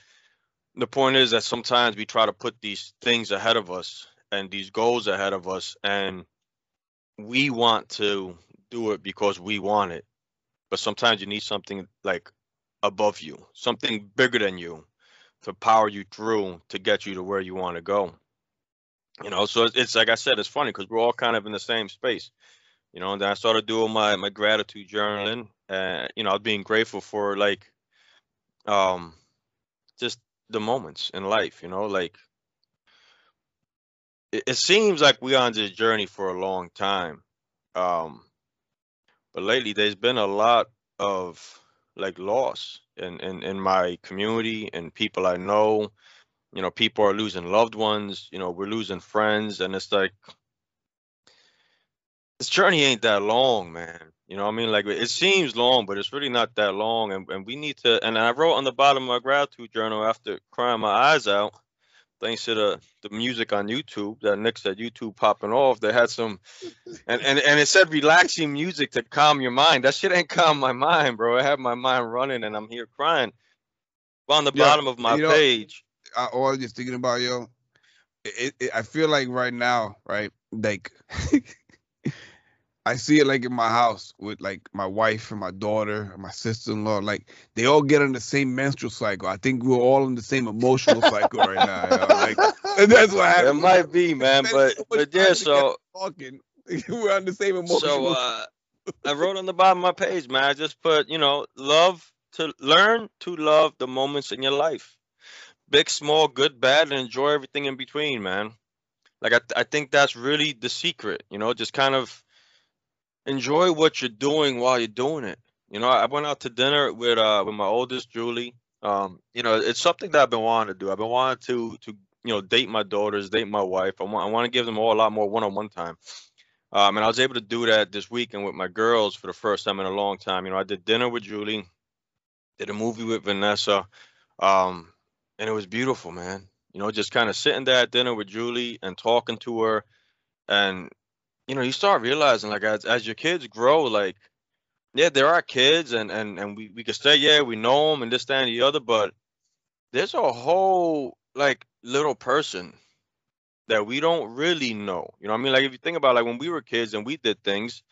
the point is that sometimes we try to put these things ahead of us and these goals ahead of us. And we want to do it because we want it. But sometimes you need something like above you, something bigger than you, to power you through, to get you to where you want to go. You know, so it's, it's like I said, it's funny because we're all kind of in the same space, you know, and then I started doing my, my gratitude journaling and, you know, I was being grateful for like, um, just the moments in life, you know, like it, it seems like we're on this journey for a long time. Um, but lately there's been a lot of like loss in, in, in my community and people I know, you know, people are losing loved ones, you know, we're losing friends. And it's like, this journey ain't that long, man. You know what I mean? Like it seems long, but it's really not that long. And, and we need to, and I wrote on the bottom of my gratitude journal after crying my eyes out, thanks to the, the music on YouTube, that Nick said YouTube popping off, they had some, and, and, and it said relaxing music to calm your mind. That shit ain't calm my mind, bro. I have my mind running and I'm here crying. But on the yo, bottom of my you know, page. I, I was just thinking about, yo, it, it, I feel like right now, right, like, I see it like in my house with like my wife and my daughter and my sister-in-law, like they all get on the same menstrual cycle. I think we're all in the same emotional cycle right now. You know? Like, and that's what happened. It might be, man, but, so but yeah, so. Talking. We're on the same emotional cycle. So uh, I wrote on the bottom of my page, man, I just put, you know, love to learn to love the moments in your life. Big, small, good, bad, and enjoy everything in between, man. Like I, I think that's really the secret, you know, just kind of enjoy what you're doing while you're doing it. You know, I went out to dinner with uh with my oldest, Julie. Um, you know, it's something that I've been wanting to do. I've been wanting to to you know date my daughters, date my wife. I want I want to give them all a lot more one-on-one time. Um, and I was able to do that this weekend with my girls for the first time in a long time. You know, I did dinner with Julie, did a movie with Vanessa, um, and it was beautiful, man. You know, just kind of sitting there at dinner with Julie and talking to her, and you know, you start realizing like as, as your kids grow, like, yeah, there are kids and, and, and we, we can say, yeah, we know them and this, that, and the other, but there's a whole like little person that we don't really know. You know what I mean? Like if you think about like when we were kids and we did things,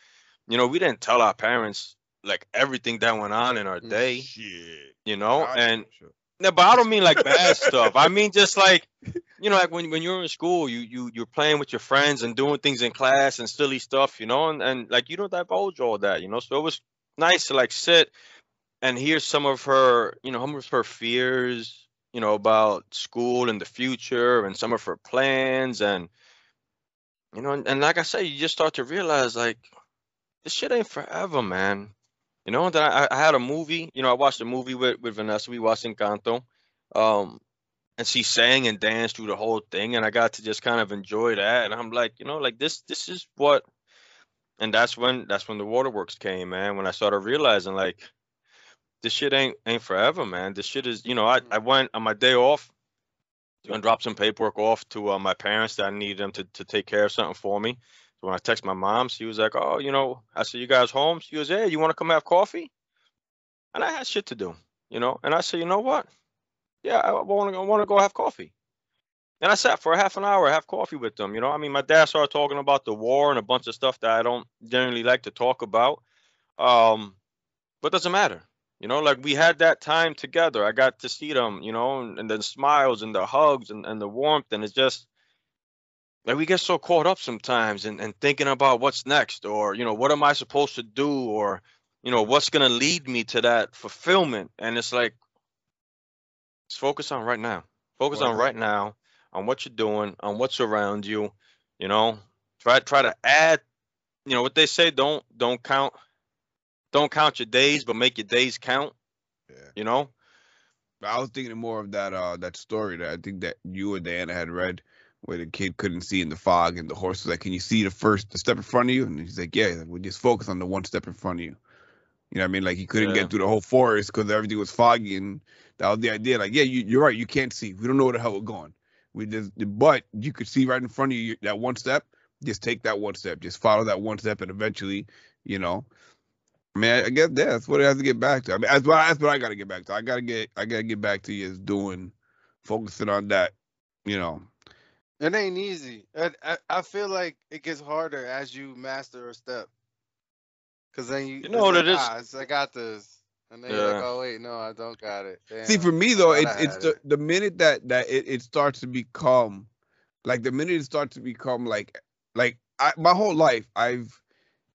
you know, we didn't tell our parents like everything that went on in our day, shit. You know, I and sure. No, but I don't mean like bad stuff. I mean, just like, you know, like when, when you're in school, you, you, you're playing with your friends and doing things in class and silly stuff, you know, and, and like, you don't divulge all that, you know, so it was nice to like sit and hear some of her, you know, some of her fears, you know, about school and the future and some of her plans. And, you know, and, and like I said, you just start to realize like this shit ain't forever, man. You know, then I, I had a movie, you know, I watched a movie with, with Vanessa. We watched Encanto, um, and she sang and danced through the whole thing. And I got to just kind of enjoy that. And I'm like, you know, like this, this is what, and that's when, that's when the waterworks came, man. When I started realizing like this shit ain't, ain't forever, man. This shit is, you know, I, I went on my day off and dropped some paperwork off to uh, my parents that I needed them to, to take care of something for me. When I text my mom, she was like, oh, you know, I said, you guys home? She was, hey, you want to come have coffee? And I had shit to do. you know? And I said, you know what? Yeah, I want to I want to go have coffee. And I sat for a half an hour, have coffee with them. You know, I mean, my dad started talking about the war and a bunch of stuff that I don't generally like to talk about. Um, but it doesn't matter. You know, like we had that time together. I got to see them, you know, and, and the smiles and the hugs and, and the warmth. And it's just like we get so caught up sometimes in, in thinking about what's next or, you know, what am I supposed to do or, you know, what's going to lead me to that fulfillment. And it's like, just focus on right now. Focus wow. on right now. On what you're doing, on what's around you, you know, try, try to add, you know, what they say, don't, don't count, don't count your days, but make your days count, yeah. you know? I was thinking more of that, uh, that story that I think that you or Diana had read where the kid couldn't see in the fog and the horse was like, can you see the first the step in front of you? And he's like, yeah, he's like, we just focus on the one step in front of you. You know what I mean? Like he couldn't yeah. get through the whole forest because everything was foggy. And that was the idea. Like, yeah, you, you're right. You can't see. We don't know where the hell we're going. We just, but you could see right in front of you that one step. Just take that one step. Just follow that one step, and eventually, you know. I mean, I, I guess that's what it has to get back to. I mean, that's what that's what I got to get back to. I gotta get I gotta get back to is doing, focusing on that, you know. It ain't easy. I, I I feel like it gets harder as you master a step. Cause then you, you know what like, it is. Ah, I got this. And then yeah. you're like, oh, wait, no, I don't got it. Damn. See, for me, though, it, it's the, the minute that, that it, it starts to become, like, the minute it starts to become, like, like I, my whole life, I've,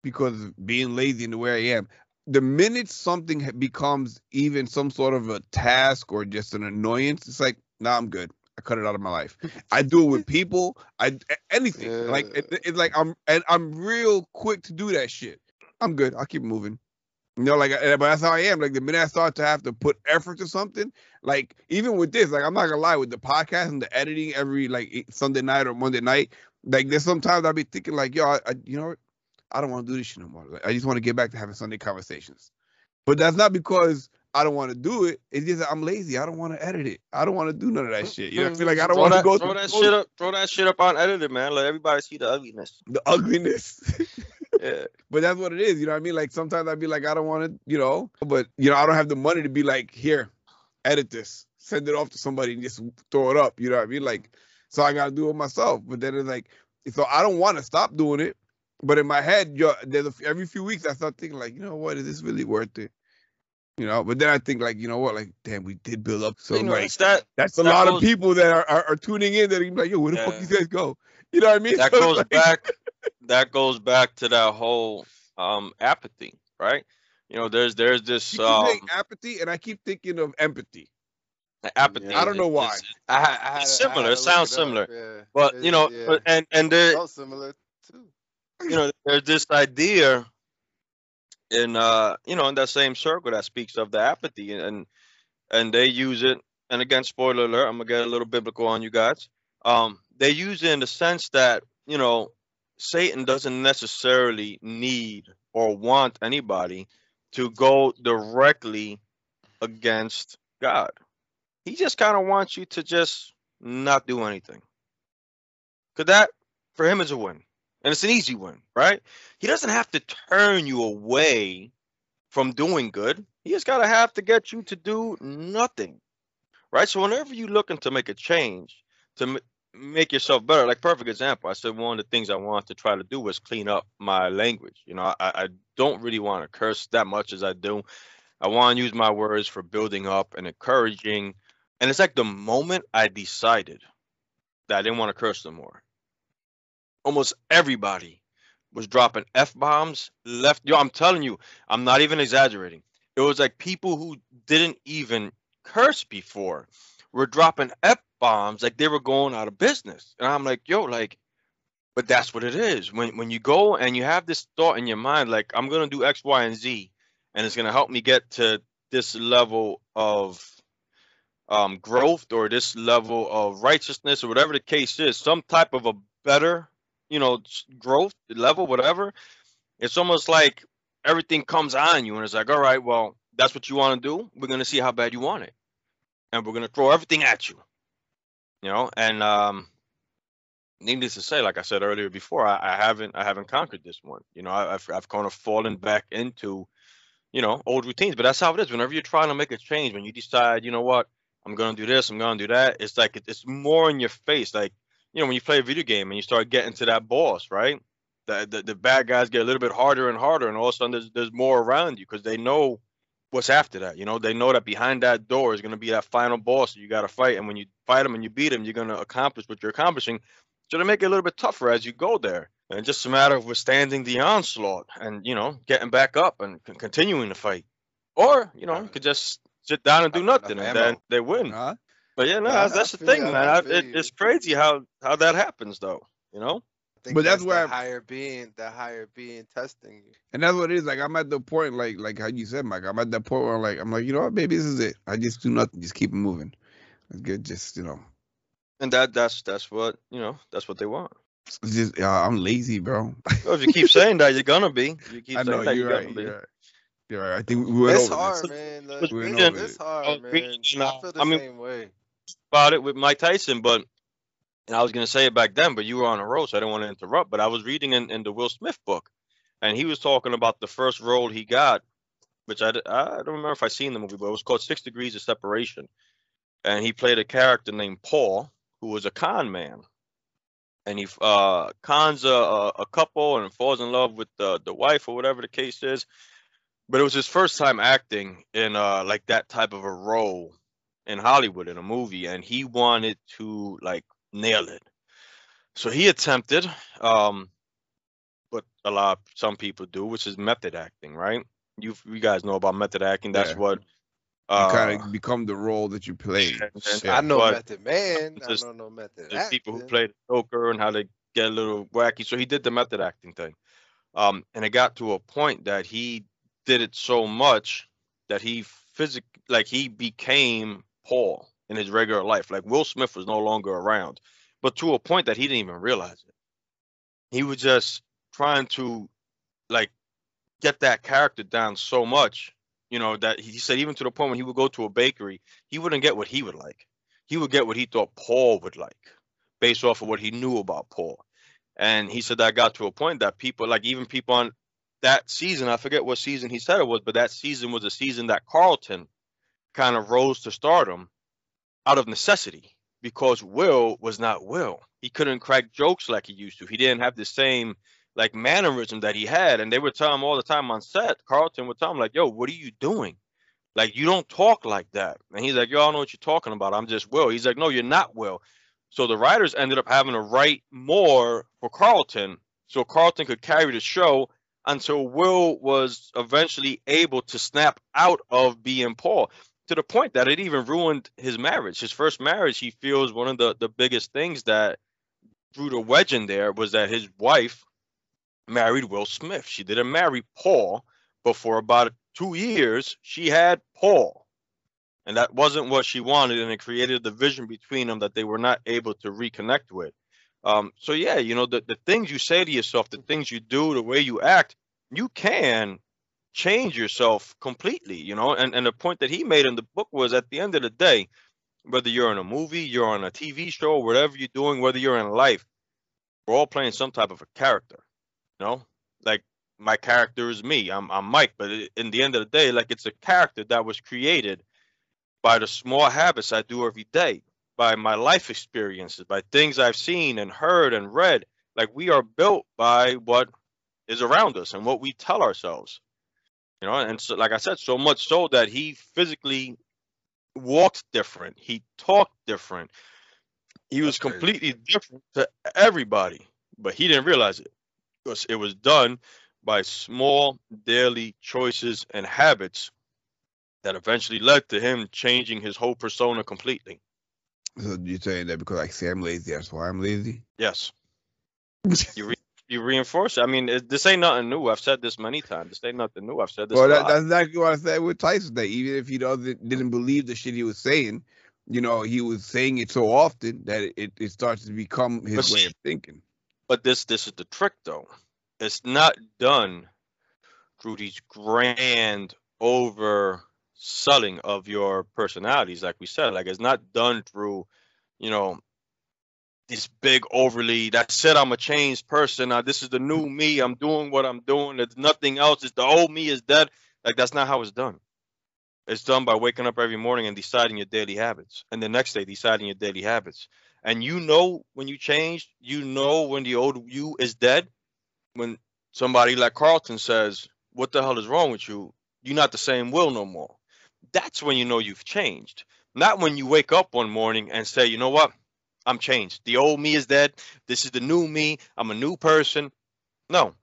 because of being lazy in the way I am, the minute something becomes even some sort of a task or just an annoyance, it's like, nah, I'm good. I cut it out of my life. I do it with people. I anything. Yeah. Like, it, it's like I'm, and I'm real quick to do that shit. I'm good. I'll keep moving. You know, like, but that's how I am. Like, the minute I start to have to put effort to something, like, even with this, like, I'm not gonna lie, with the podcast and the editing every, like, Sunday night or Monday night, like, there's sometimes I'll be thinking, like, yo, I, I, you know, I don't want to do this shit no more. Like, I just want to get back to having Sunday conversations. But that's not because I don't want to do it. It's just I'm lazy. I don't want to edit it. I don't want to do none of that shit. You know, I feel like I don't want to go through that shit up. Throw that shit up on edited, man. Let everybody see the ugliness. The ugliness. Yeah. But that's what it is, you know what I mean? Like, sometimes I'd be like, I don't want to, you know, but, you know, I don't have the money to be like, here, edit this, send it off to somebody and just throw it up, you know what I mean? Like, so I got to do it myself. But then it's like, so I don't want to stop doing it. But in my head, yo, there's a, every few weeks I start thinking like, you know what, is this really worth it? You know, but then I think like, you know what, like, damn, we did build up. So you know, like, that, that's a that lot goes, of people that are, are, are tuning in that are like, yo, where the yeah. fuck these guys go? You know what I mean? That so goes like, back. That goes back to that whole um, apathy, right? You know, there's there's this. You keep um, saying apathy, and I keep thinking of empathy. Apathy. Yeah, I don't know why. It's, it's, I, I, I, it's similar. I it sounds it similar, yeah. but it's, you know, yeah. but, and and there, it's similar too. You know, there's this idea in uh, you know, in that same circle that speaks of the apathy, and and they use it. And again, spoiler alert, I'm gonna get a little biblical on you guys. Um, they use it in the sense that you know. Satan doesn't necessarily need or want anybody to go directly against God. He just kind of wants you to just not do anything. Because that, for him, is a win. And it's an easy win, right? He doesn't have to turn you away from doing good. He just got to have to get you to do nothing, right? So whenever you're looking to make a change, to make yourself better. Like, perfect example. I said one of the things I wanted to try to do was clean up my language. You know, I, I don't really want to curse that much as I do. I want to use my words for building up and encouraging. And it's like the moment I decided that I didn't want to curse no more, almost everybody was dropping F-bombs left. Yo, I'm telling you, I'm not even exaggerating. It was like people who didn't even curse before were dropping F bombs like they were going out of business. And I'm like, yo, like, but that's what it is. When when you go and you have this thought in your mind, like, I'm going to do X, Y, and Z, and it's going to help me get to this level of um, growth or this level of righteousness or whatever the case is, some type of a better, you know, growth level, whatever. It's almost like everything comes on you and it's like, all right, well, that's what you want to do. We're going to see how bad you want it. And we're going to throw everything at you. You know, and um, needless to say, like I said earlier before, I, I haven't I haven't conquered this one. You know, I, I've I've kind of fallen back into you know, old routines. But that's how it is. Whenever you're trying to make a change, when you decide, you know what, I'm going to do this, I'm going to do that, it's like it's more in your face. Like, you know, when you play a video game and you start getting to that boss, right? The, the, the bad guys get a little bit harder and harder, and all of a sudden there's, there's more around you because they know what's after that. You know, they know that behind that door is going to be that final boss that you got to fight. And when you fight them and you beat them, you're going to accomplish what you're accomplishing. So they make it a little bit tougher as you go there. And it's just a matter of withstanding the onslaught and, you know, getting back up and c continuing to fight. Or, you know, uh, you could just sit down and do nothing, and then they win. Uh, but, yeah, no, yeah, that's, that's the thing, that, man. I, it, it's crazy how, how that happens, though, you know? But that's, that's where the higher being, the higher being testing you. And that's what it is. Like, I'm at the point, like, like how you said, Mike, I'm at that point where I'm like, I'm like, you know what, baby, this is it. I just do nothing. Just keep moving. It's good. Just, you know. And that, that's, that's what, you know, that's what they want. It's just, uh, I'm lazy, bro. Well, if you keep saying that, you're gonna be. You keep I know, saying that, you're, you're right, gonna be. You're right. You're right. I think we went it's over hard, this. Man. Look, we went over it's hard, man. It's hard, man. I feel the I mean, same way. About it with Mike Tyson, but. And I was going to say it back then, but you were on a roll, so I didn't want to interrupt. But I was reading in, in the Will Smith book, and he was talking about the first role he got, which I, I don't remember if I seen the movie, but it was called Six Degrees of Separation. And he played a character named Paul, who was a con man. And he uh, cons a, a couple and falls in love with the, the wife or whatever the case is. But it was his first time acting in uh, like that type of a role in Hollywood in a movie. And he wanted to, like, nail it. So he attempted um what a lot of some people do, which is method acting, right? You you guys know about method acting. That's yeah. what uh, you kind of become the role that you play. I know but method man. I don't know method acting. People who play the Joker and how they get a little wacky. So he did the method acting thing. Um and it got to a point that he did it so much that he physically, like, he became Paul in his regular life. Like, Will Smith was no longer around, but to a point that he didn't even realize it. He was just trying to, like, get that character down so much, you know, that he said even to the point when he would go to a bakery, he wouldn't get what he would like. He would get what he thought Paul would like based off of what he knew about Paul. And he said that got to a point that people, like, even people on that season, I forget what season he said it was, but that season was a season that Carlton kind of rose to stardom out of necessity, because Will was not Will. He couldn't crack jokes like he used to. He didn't have the same, like, mannerism that he had. And they would tell him all the time on set, Carlton would tell him, like, yo, what are you doing? Like, you don't talk like that. And he's like, yo, I don't know what you're talking about. I'm just Will. He's like, no, you're not Will. So the writers ended up having to write more for Carlton so Carlton could carry the show until Will was eventually able to snap out of being Paul. To the point that it even ruined his marriage. His first marriage, he feels one of the, the biggest things that drew the wedge in there was that his wife married Will Smith. She didn't marry Paul, but for about two years, she had Paul. And that wasn't what she wanted, and it created the vision between them that they were not able to reconnect with. Um, so, yeah, you know, the, the things you say to yourself, the things you do, the way you act, you can change yourself completely, you know. And, and the point that he made in the book was, at the end of the day, whether you're in a movie, you're on a T V show, whatever you're doing, whether you're in life, we're all playing some type of a character, you know. Like, my character is me. I'm, I'm Mike. But it, in the end of the day, like, it's a character that was created by the small habits I do every day, by my life experiences, by things I've seen and heard and read. Like, we are built by what is around us and what we tell ourselves. You know, and so, like I said, so much so that he physically walked different. He talked different. He was completely different to everybody, but he didn't realize it because it was done by small daily choices and habits that eventually led to him changing his whole persona completely. So you're saying that because I say I'm lazy, that's why I'm lazy? Yes. You You reinforce it. I mean, it, this ain't nothing new. I've said this many times. This ain't nothing new. I've said this. Well, that, that's exactly what I said with Tyson. That even if he doesn't didn't believe the shit he was saying, you know, he was saying it so often that it it starts to become his but, way of thinking. But this this is the trick, though. It's not done through these grand overselling of your personalities, like we said. Like, it's not done through, you know, this big overly, that said, I'm a changed person. Now, this is the new me. I'm doing what I'm doing. There's nothing else. It's the old me is dead. Like, that's not how it's done. It's done by waking up every morning and deciding your daily habits. And the next day, deciding your daily habits. And you know when you changed, you know when the old you is dead. When somebody like Carlton says, what the hell is wrong with you? You're not the same Will no more. That's when you know you've changed. Not when you wake up one morning and say, you know what? I'm changed. The old me is dead. This is the new me. I'm a new person. No,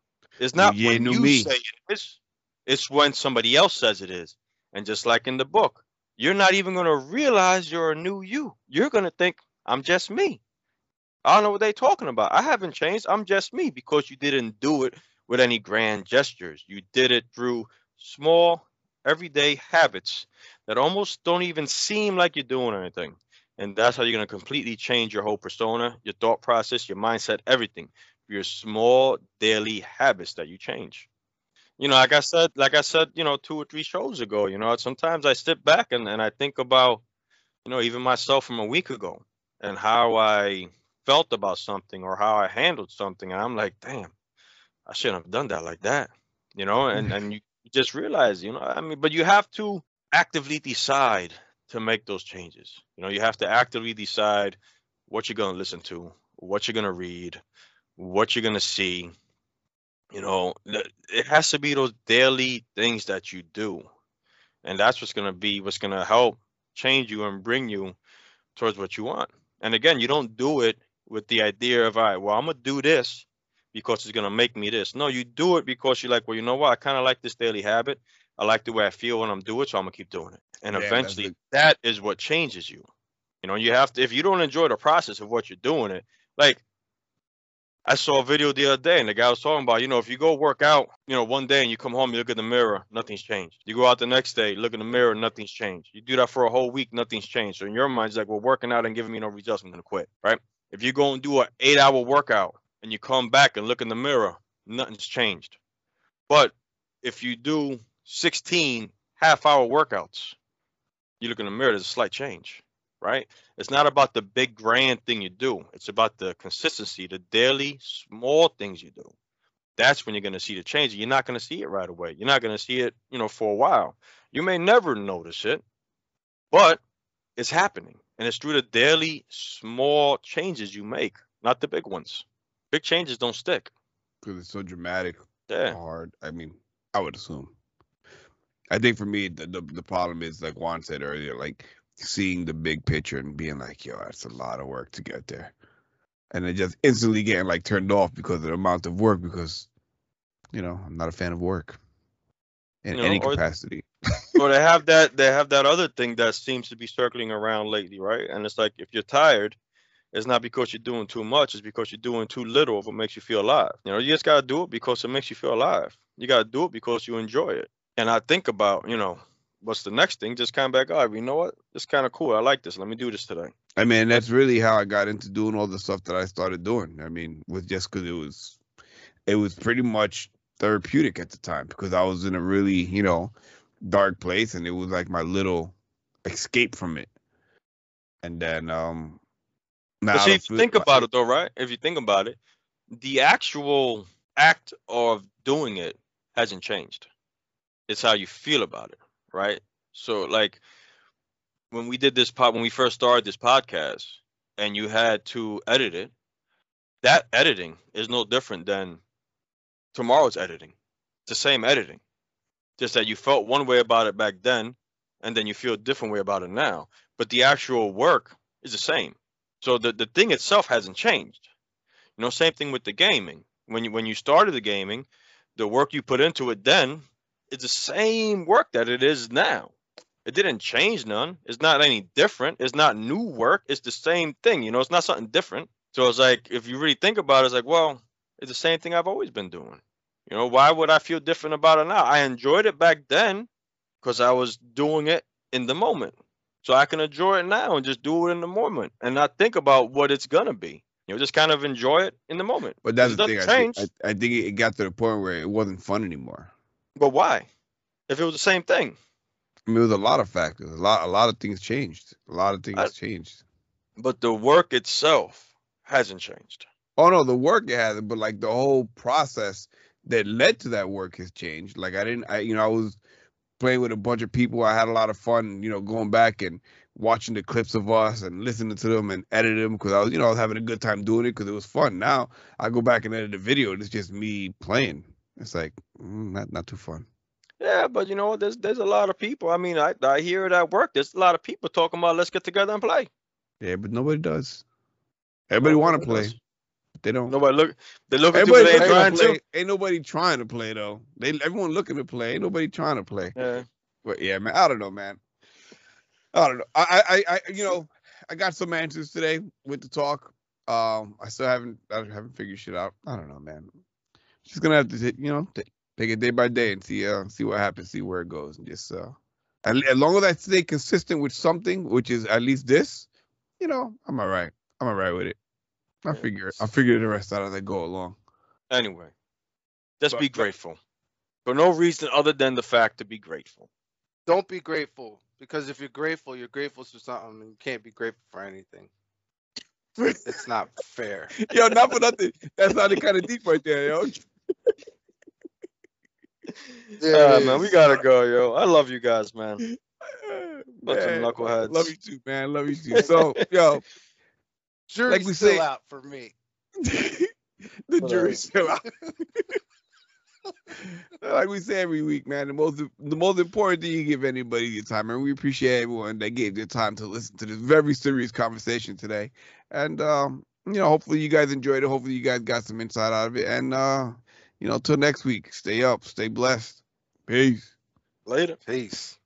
it's not yeah, when you me. say it is. It's when somebody else says it is. And just like in the book, you're not even going to realize you're a new you. You're going to think, I'm just me. I don't know what they're talking about. I haven't changed. I'm just me, because you didn't do it with any grand gestures. You did it through small, everyday habits that almost don't even seem like you're doing anything. And that's how you're going to completely change your whole persona, your thought process, your mindset, everything. Your small daily habits that you change. You know, like I said, like I said, you know, two or three shows ago, you know, sometimes I sit back and, and I think about, you know, even myself from a week ago and how I felt about something or how I handled something. And I'm like, damn, I shouldn't have done that like that, you know, and, and you just realize, you know, I mean, but you have to actively decide to make those changes. You know, you have to actively decide what you're going to listen to, what you're going to read, what you're going to see. You know, it has to be those daily things that you do. And that's what's going to be, what's going to help change you and bring you towards what you want. And again, you don't do it with the idea of, all right, well, I'm going to do this because it's going to make me this. No, you do it because you're like, well, you know what? I kind of like this daily habit. I like the way I feel when I'm doing it, so I'm going to keep doing it. And yeah, eventually the- that is what changes you. You know, you have to, if you don't enjoy the process of what you're doing it, like, I saw a video the other day and the guy was talking about, you know, if you go work out, you know, one day and you come home, you look in the mirror, nothing's changed. You go out the next day, look in the mirror, nothing's changed. You do that for a whole week, nothing's changed. So in your mind, it's like, well, working out ain't giving me no results, I'm going to quit, right? If you go and do an eight hour workout and you come back and look in the mirror, nothing's changed. But if you do sixteen half hour workouts, you look in the mirror, there's a slight change. Right? It's not about the big grand thing you do. It's about the consistency, the daily small things you do. That's when you're going to see the change. You're not going to see it right away. You're not going to see it, you know, for a while. You may never notice it, but it's happening. And it's through the daily small changes you make, not the big ones. Big changes don't stick. Because it's so dramatic, yeah. Hard. I mean, I would assume. I think for me, the, the, the problem is, like Juan said earlier, like, seeing the big picture and being like, yo, that's a lot of work to get there. And then just instantly getting like turned off because of the amount of work, because, you know, I'm not a fan of work in you know, any or, capacity. Or they have that, they have that other thing that seems to be circling around lately, right? And it's like, if you're tired, it's not because you're doing too much, it's because you're doing too little of what makes you feel alive. You know, you just got to do it because it makes you feel alive. You got to do it because you enjoy it. And I think about, you know, what's the next thing? Just kind of back, all right, you know what? It's kind of cool. I like this. Let me do this today. I mean, that's really how I got into doing all the stuff that I started doing. I mean, with just because it was, it was pretty much therapeutic at the time, because I was in a really, you know, dark place, and it was like my little escape from it. And then, um, now see, if you think about it though, right? If you think about it, the actual act of doing it hasn't changed. It's how you feel about it. Right. So like when we did this pod, when we first started this podcast and you had to edit it, that editing is no different than tomorrow's editing. It's the same editing, just that you felt one way about it back then and then you feel a different way about it now. But the actual work is the same. So the, the thing itself hasn't changed. You know, same thing with the gaming. When you when you started the gaming, the work you put into it then, it's the same work that it is now. It didn't change none. It's not any different. It's not new work. It's the same thing. You know, it's not something different. So it's like, if you really think about it, it's like, well, it's the same thing I've always been doing. You know, why would I feel different about it now? I enjoyed it back then because I was doing it in the moment. So I can enjoy it now and just do it in the moment and not think about what it's going to be. You know, just kind of enjoy it in the moment. But that's the thing. I think, I, I think it got to the point where it wasn't fun anymore. But why? If it was the same thing. I mean, it was a lot of factors. A lot, a lot of things changed. A lot of things I, changed. But the work itself hasn't changed. Oh, no, the work it hasn't, but like the whole process that led to that work has changed. Like I didn't, I, you know, I was played with a bunch of people. I had a lot of fun, you know, going back and watching the clips of us and listening to them and editing them, because I was, you know, I was having a good time doing it because it was fun. Now I go back and edit the video and it's just me playing. It's like, mm, not not too fun. Yeah, but you know what? There's there's a lot of people. I mean, I I hear it at work. There's a lot of people talking about let's get together and play. Yeah, but nobody does. Everybody want to play. They don't. Nobody look. They look. Everybody ain't trying to. Ain't nobody trying to play though. They everyone looking to play. Ain't nobody trying to play. Yeah. But yeah, man. I don't know, man. I don't know. I I I you know, I got some answers today with the talk. Um, I still haven't I haven't figured shit out. I don't know, man. Just gonna have to you know t- take it day by day and see uh see what happens, see where it goes, and just uh, as, as long as I stay consistent with something, which is at least this, you know, I'm all right. I'm all right with it. I figure I figure the rest out as I go along. Anyway, just but, be grateful. For no reason other than the fact to be grateful. Don't be grateful, because if you're grateful, you're grateful for something, and you can't be grateful for anything. It's not fair. Yo, not for nothing. That's not the kind of deep right there, yo. Yeah, man, we gotta go, yo. I love you guys, man. Bunch of knuckleheads. Love you too, man. Love you too. So, yo. Jury's like we still say, out for me. The but jury's still out. Like we say every week, man, the most the most important thing you give anybody your time, and we appreciate everyone that gave their time to listen to this very serious conversation today. And um, you know, hopefully you guys enjoyed it. Hopefully you guys got some insight out of it. And uh, you know, till next week, stay up, stay blessed. Peace. Later. Peace.